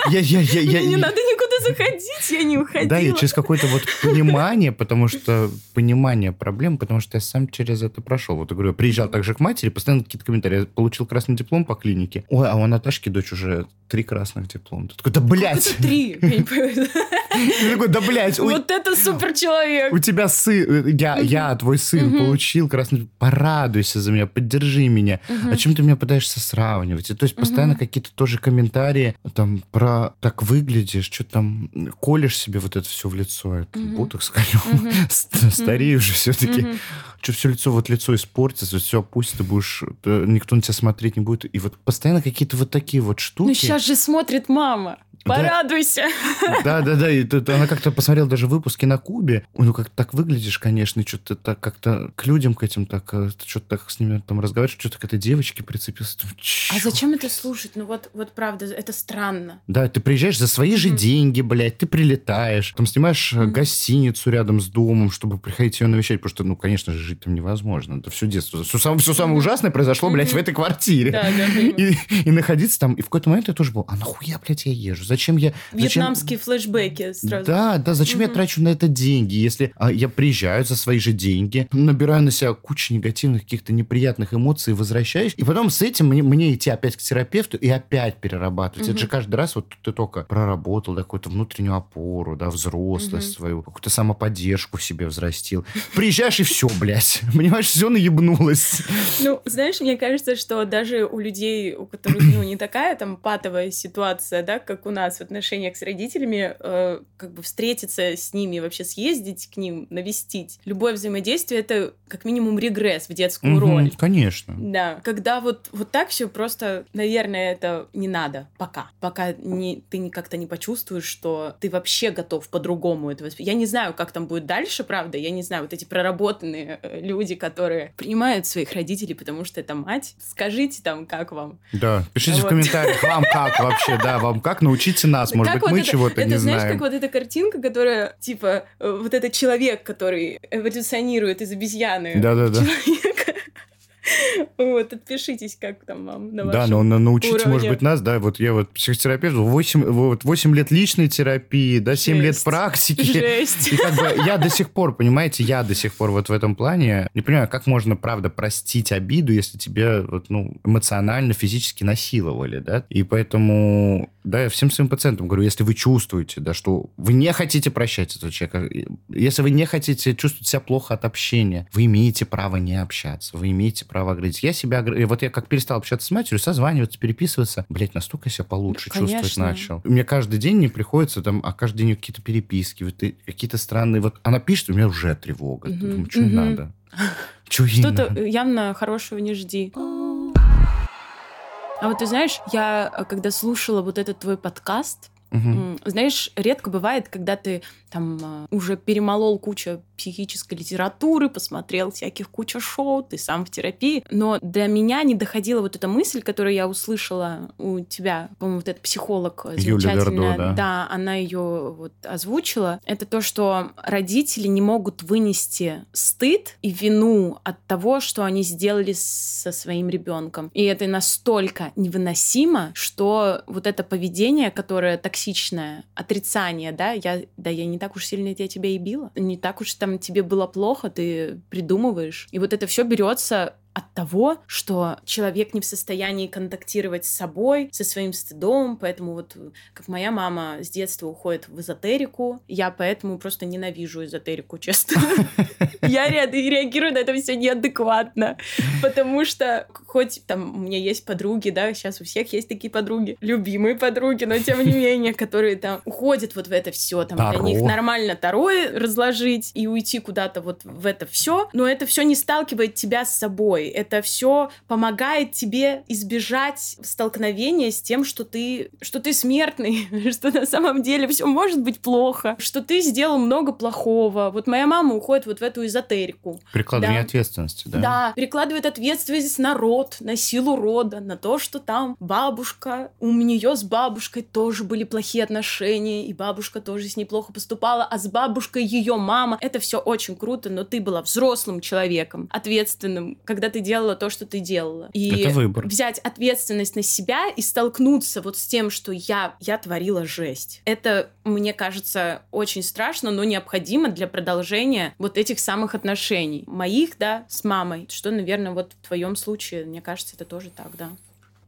я... Я, я, не я, надо я... никуда заходить, я не уходила. Да, и через какое-то вот понимание, потому что понимание проблем, потому что я сам через это прошел. Вот я говорю, я приезжал также к матери, постоянно какие-то комментарии. Я получил красный диплом по клинике. Ой, а у Наташки дочь уже три красных диплома. Ты такой, да блядь! Как это три? Ты такой, да блядь! Вот это суперчеловек! У тебя сын, я, твой сын, получил красный диплом. Порадуйся за меня, поддержи меня. А чем ты меня пытаешься сравнивать? То есть постоянно какие-то тоже комментарии там про... так выглядишь, что там колешь себе вот это все в лицо, это mm-hmm. ботокс, колем, mm-hmm. старею уже mm-hmm. все-таки, mm-hmm. что все лицо, вот лицо испортится, все, пусть ты будешь, никто на тебя смотреть не будет, и вот постоянно какие-то вот такие вот штуки. Ну сейчас же смотрит мама. Порадуйся. Да-да-да, и тут она как-то посмотрела даже выпуски на Кубе. Ну, как так выглядишь, конечно, что-то так как-то к людям к этим так, что-то так с ними там разговариваешь, что-то к этой девочке прицепился. А зачем это слушать? Ну, вот, вот правда, это странно. Да, ты приезжаешь за свои же деньги, блядь, ты прилетаешь, там снимаешь гостиницу рядом с домом, чтобы приходить ее навещать, потому что, ну, конечно же, жить там невозможно. Это все детство. Все самое ужасное произошло, блядь, в этой квартире. И находиться там. И в какой-то момент я тоже был, а нахуя, блядь, я езжу? Зачем я... Вьетнамские зачем... флешбеки сразу. Да, да, зачем mm-hmm. я трачу на это деньги, если а, я приезжаю за свои же деньги, набираю на себя кучу негативных каких-то неприятных эмоций, возвращаюсь, и потом с этим мне, мне идти опять к терапевту и опять перерабатывать. Mm-hmm. Это же каждый раз вот ты только проработал да, какую-то внутреннюю опору, да, взрослость mm-hmm. свою, какую-то самоподдержку в себе взрастил. Приезжаешь и все, блядь. Понимаешь, все наебнулось. Ну, знаешь, мне кажется, что даже у людей, у которых, ну, не такая там патовая ситуация, да, как у нас, в отношениях с родителями, э, как бы встретиться с ними, вообще съездить к ним, навестить. Любое взаимодействие — это как минимум регресс в детскую угу, роль. Конечно. Да. Когда вот, вот так все просто, наверное, это не надо пока. Пока не, ты как-то не почувствуешь, что ты вообще готов по-другому это воспринимать. Я не знаю, как там будет дальше, правда. Я не знаю, вот эти проработанные люди, которые принимают своих родителей, потому что это мать. Скажите там, как вам. Да, пишите вот. В комментариях, вам как вообще, да, вам как научить нас, может как быть, вот мы это, чего-то это, не знаешь, знаем. Как вот эта картинка, которая, типа, вот этот человек, который эволюционирует из обезьяны. Да-да-да. Человека. Вот, отпишитесь, как там вам на вашем уровне. Да, но научите, может быть, нас, да, вот я вот психотерапевт, восемь лет личной терапии, да, семь жесть. Лет практики. Жесть. И как бы я до сих пор, понимаете, я до сих пор вот в этом плане не понимаю, как можно, правда, простить обиду, если тебя вот, ну, эмоционально, физически насиловали, да, и поэтому, да, я всем своим пациентам говорю, если вы чувствуете, да, что вы не хотите прощать этого человека, если вы не хотите чувствовать себя плохо от общения, вы имеете право не общаться, вы имеете право оградить. Я себя... Вот я как перестал общаться с матерью, созваниваться, переписываться. Блять, настолько я себя получше да, чувствовать начал. Мне каждый день не приходится там, а каждый день какие-то переписки, вот, какие-то странные... Вот она пишет, у меня уже тревога. Mm-hmm. Думаю, что mm-hmm. надо? Что ей надо? Что-то явно хорошего не жди. А вот ты знаешь, я когда слушала вот этот твой подкаст, mm-hmm. знаешь, редко бывает, когда ты там уже перемолол кучу психической литературы, посмотрел всяких куча шоу, ты сам в терапии. Но до меня не доходила вот эта мысль, которую я услышала у тебя, по-моему, вот этот психолог замечательная. Юлия Вердо, да. Да, она ее вот озвучила. Это то, что родители не могут вынести стыд и вину от того, что они сделали со своим ребенком. И это настолько невыносимо, что вот это поведение, которое токсичное, отрицание, да, я, да, я не так уж сильно я тебя и била, не так уж там тебе было плохо, ты придумываешь. И вот это все берется от того, что человек не в состоянии контактировать с собой, со своим стыдом, поэтому вот, как моя мама с детства уходит в эзотерику, я поэтому просто ненавижу эзотерику, честно. Я реагирую на это все неадекватно, потому что хоть там у меня есть подруги, да, сейчас у всех есть такие подруги, любимые подруги, но тем не менее, которые там уходят вот в это все, там для них нормально таро разложить и уйти куда-то вот в это все, но это все не сталкивает тебя с собой. Это все помогает тебе избежать столкновения с тем, что ты, что ты смертный, что на самом деле все может быть плохо, что ты сделал много плохого. Вот моя мама уходит вот в эту эзотерику. Перекладывание да. ответственности, да? Да, перекладывает ответственность на род, на силу рода, на то, что там бабушка, у нее с бабушкой тоже были плохие отношения, и бабушка тоже с ней плохо поступала, а с бабушкой ее мама. Это все очень круто, но ты была взрослым человеком, ответственным, когда ты делала то, что ты делала. И это выбор. Взять ответственность на себя и столкнуться вот с тем, что я, я творила жесть. Это, мне кажется, очень страшно, но необходимо для продолжения вот этих самых отношений. Моих, да, с мамой. Что, наверное, вот в твоем случае, мне кажется, это тоже так, да.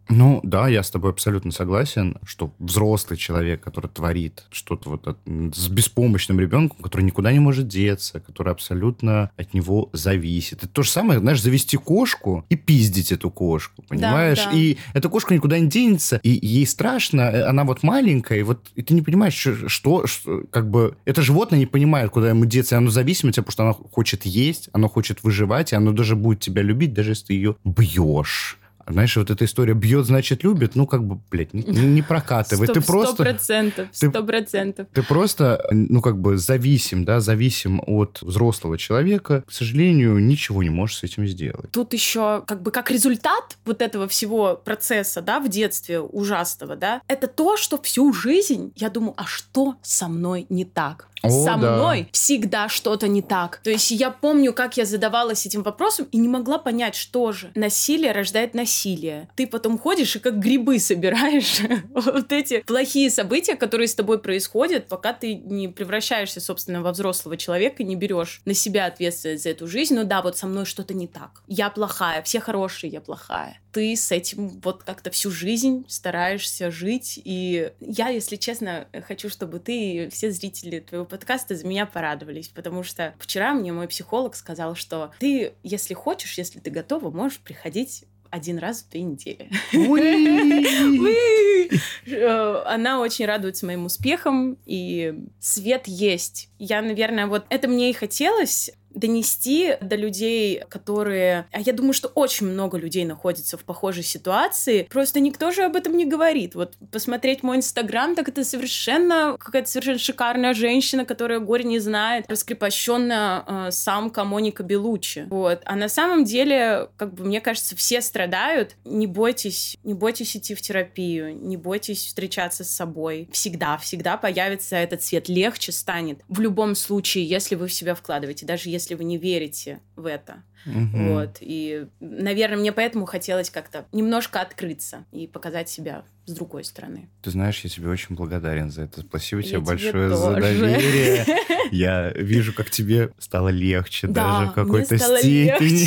Ну, да, я с тобой абсолютно согласен, что взрослый человек, который творит что-то вот от, с беспомощным ребенком, который никуда не может деться, который абсолютно от него зависит. Это то же самое, знаешь, завести кошку и пиздить эту кошку, понимаешь? Да, да. И эта кошка никуда не денется, и ей страшно, она вот маленькая, и вот и ты не понимаешь, что, что, как бы, это животное не понимает, куда ему деться, и оно зависимо от тебя, потому что оно хочет есть, оно хочет выживать, и оно даже будет тебя любить, даже если ты ее бьешь. Знаешь, вот эта история «бьет, значит, любит», ну, как бы, блядь, не, не прокатывает. Сто, ты просто... Сто процентов, сто процентов. Ты просто, ну, как бы, зависим, да, зависим от взрослого человека. К сожалению, ничего не можешь с этим сделать. Тут еще, как бы, как результат вот этого всего процесса, да, в детстве ужасного, да, это то, что всю жизнь я думаю, а что со мной не так? О, со да. мной всегда что-то не так. То есть я помню, как я задавалась этим вопросом и не могла понять, что же. Насилие рождает насилие. Насилие. Ты потом ходишь и как грибы собираешь вот эти плохие события, которые с тобой происходят, пока ты не превращаешься, собственно, во взрослого человека и не берешь на себя ответственность за эту жизнь. Ну да, вот со мной что-то не так. Я плохая, все хорошие, я плохая. Ты с этим вот как-то всю жизнь стараешься жить. И я, если честно, хочу, чтобы ты и все зрители твоего подкаста за меня порадовались, потому что вчера мне мой психолог сказал, что ты, если хочешь, если ты готова, можешь приходить один раз в две недели. Она очень радуется моим успехам, и свет есть. Я, наверное, вот это мне и хотелось донести до людей, которые... А я думаю, что очень много людей находится в похожей ситуации, просто никто же об этом не говорит. Вот посмотреть мой инстаграм, так это совершенно какая-то совершенно шикарная женщина, которая горе не знает, раскрепощенная э, самка Моника Белуччи. Вот. А на самом деле, как бы, мне кажется, все страдают. Не бойтесь, не бойтесь идти в терапию, не бойтесь встречаться с собой. Всегда, всегда появится этот свет, легче станет. В любом случае, если вы в себя вкладываете, даже если если вы не верите в это. Угу. Вот. И, наверное, мне поэтому хотелось как-то немножко открыться и показать себя с другой стороны. Ты знаешь, я тебе очень благодарен за это. Спасибо я тебе большое тоже. За доверие. Я вижу, как тебе стало легче даже в какой-то степени.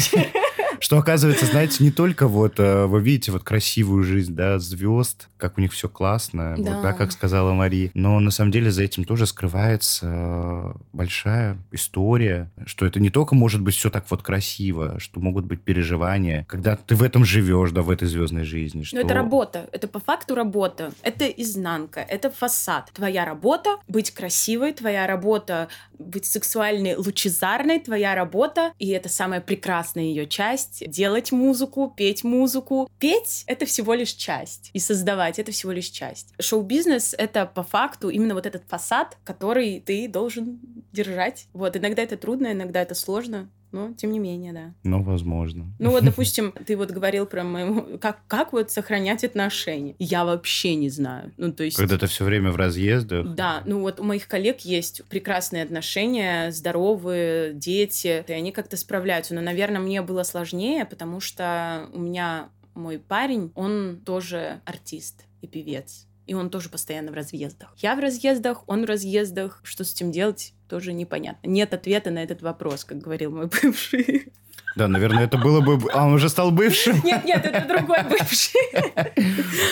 Что, оказывается, знаете, не только вот вы видите вот красивую жизнь, да, звезд, как у них все классно, да. Вот, да, как сказала Мари, но на самом деле за этим тоже скрывается большая история, что это не только может быть все так вот красиво, что могут быть переживания, когда ты в этом живешь, да, в этой звездной жизни. Что... Но это работа, это по факту работа, это изнанка, это фасад. Твоя работа быть красивой, твоя работа быть сексуальной, лучезарной, твоя работа, и это самая прекрасная ее часть, делать музыку, петь музыку. Петь — это всего лишь часть. И создавать — это всего лишь часть. Шоу-бизнес — это по факту именно вот этот фасад, который ты должен держать. Вот. Иногда это трудно, иногда это сложно. Но, тем не менее, да. Ну, возможно. Ну, вот, допустим, ты вот говорил про моему... Как, как вот сохранять отношения? Я вообще не знаю. Ну, то есть... Когда ты все время в разъездах. Да. Ну, вот у моих коллег есть прекрасные отношения, здоровые, дети. И они как-то справляются. Но, наверное, мне было сложнее, потому что у меня мой парень, он тоже артист и певец. И он тоже постоянно в разъездах. Я в разъездах, он в разъездах. Что с этим делать, тоже непонятно. Нет ответа на этот вопрос, как говорил мой бывший. Да, наверное, это было бы... А, он уже стал бывшим? Нет, нет, это другой бывший.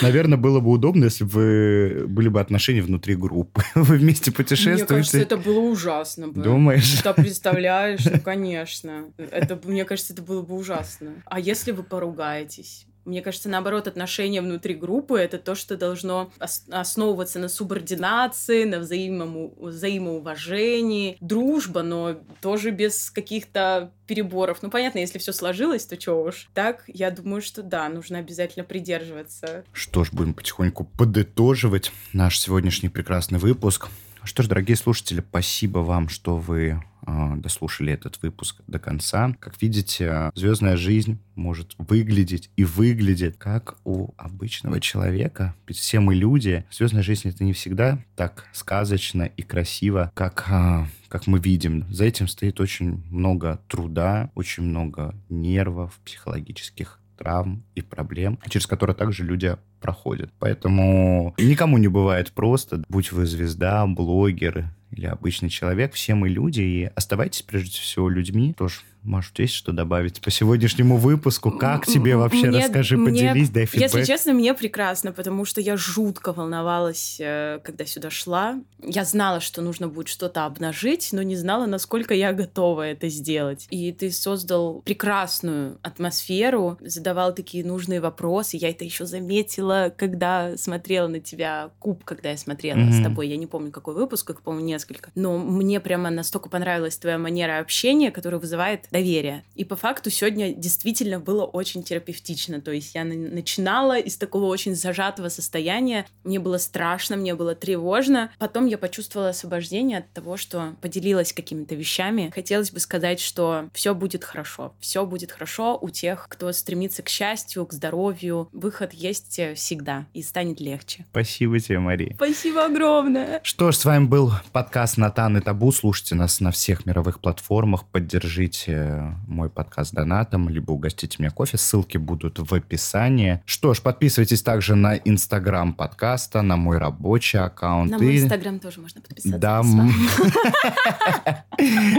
Наверное, было бы удобно, если бы были бы отношения внутри группы. Вы вместе путешествуете. Мне кажется, это было ужасно бы. Думаешь? Да, представляешь? Ну, конечно. Это, мне кажется, это было бы ужасно. А если вы поругаетесь? Мне кажется, наоборот, отношения внутри группы — это то, что должно ос- основываться на субординации, на взаимому- взаимоуважении, дружба, но тоже без каких-то переборов. Ну, понятно, если все сложилось, то чего уж. Так, я думаю, что да, нужно обязательно придерживаться. Что ж, будем потихоньку подытоживать наш сегодняшний прекрасный выпуск. Что ж, дорогие слушатели, спасибо вам, что вы э, дослушали этот выпуск до конца. Как видите, звездная жизнь может выглядеть и выглядит как у обычного человека. Ведь все мы люди. Звездная жизнь — это не всегда так сказочно и красиво, как, э, как мы видим. За этим стоит очень много труда, очень много нервов, психологических травм и проблем, через которые также люди проходят. Поэтому никому не бывает просто, будь вы звезда, блогер или обычный человек, все мы люди, и оставайтесь прежде всего людьми. Тоже, Маш, есть что добавить по сегодняшнему выпуску? Как тебе вообще? Мне, расскажи, мне, поделись, дай фидбэк. Если честно, мне прекрасно, потому что я жутко волновалась, когда сюда шла. Я знала, что нужно будет что-то обнажить, но не знала, насколько я готова это сделать. И ты создал прекрасную атмосферу, задавал такие нужные вопросы. Я это еще заметила, когда смотрела на тебя. Куб, когда я смотрела mm-hmm. с тобой. Я не помню, какой выпуск, как, по-моему, несколько. Но мне прямо настолько понравилась твоя манера общения, которая вызывает доверия. И по факту сегодня действительно было очень терапевтично. То есть я начинала из такого очень зажатого состояния. Мне было страшно, мне было тревожно. Потом я почувствовала освобождение от того, что поделилась какими-то вещами. Хотелось бы сказать, что все будет хорошо. Все будет хорошо у тех, кто стремится к счастью, к здоровью. Выход есть всегда, и станет легче. Спасибо тебе, Мари. Спасибо огромное. Что ж, с вами был подкаст «Натан и табу». Слушайте нас на всех мировых платформах. Поддержите мой подкаст донатом, либо угостите меня кофе. Ссылки будут в описании. Что ж, подписывайтесь также на инстаграм подкаста, на мой рабочий аккаунт. На мой инстаграм и... тоже можно подписаться. Да.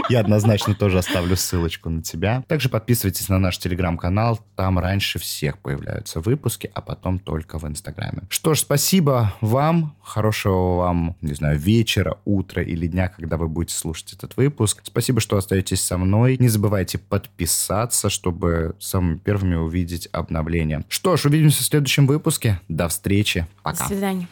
Я однозначно тоже оставлю ссылочку на тебя. Также подписывайтесь на наш телеграм-канал. Там раньше всех появляются выпуски, а потом только в инстаграме. Что ж, спасибо вам. Хорошего вам, не знаю, вечера, утра или дня, когда вы будете слушать этот выпуск. Спасибо, что остаетесь со мной. Не забывайте подписаться, чтобы самыми первыми увидеть обновления. Что ж, увидимся в следующем выпуске. До встречи. Пока. До свидания.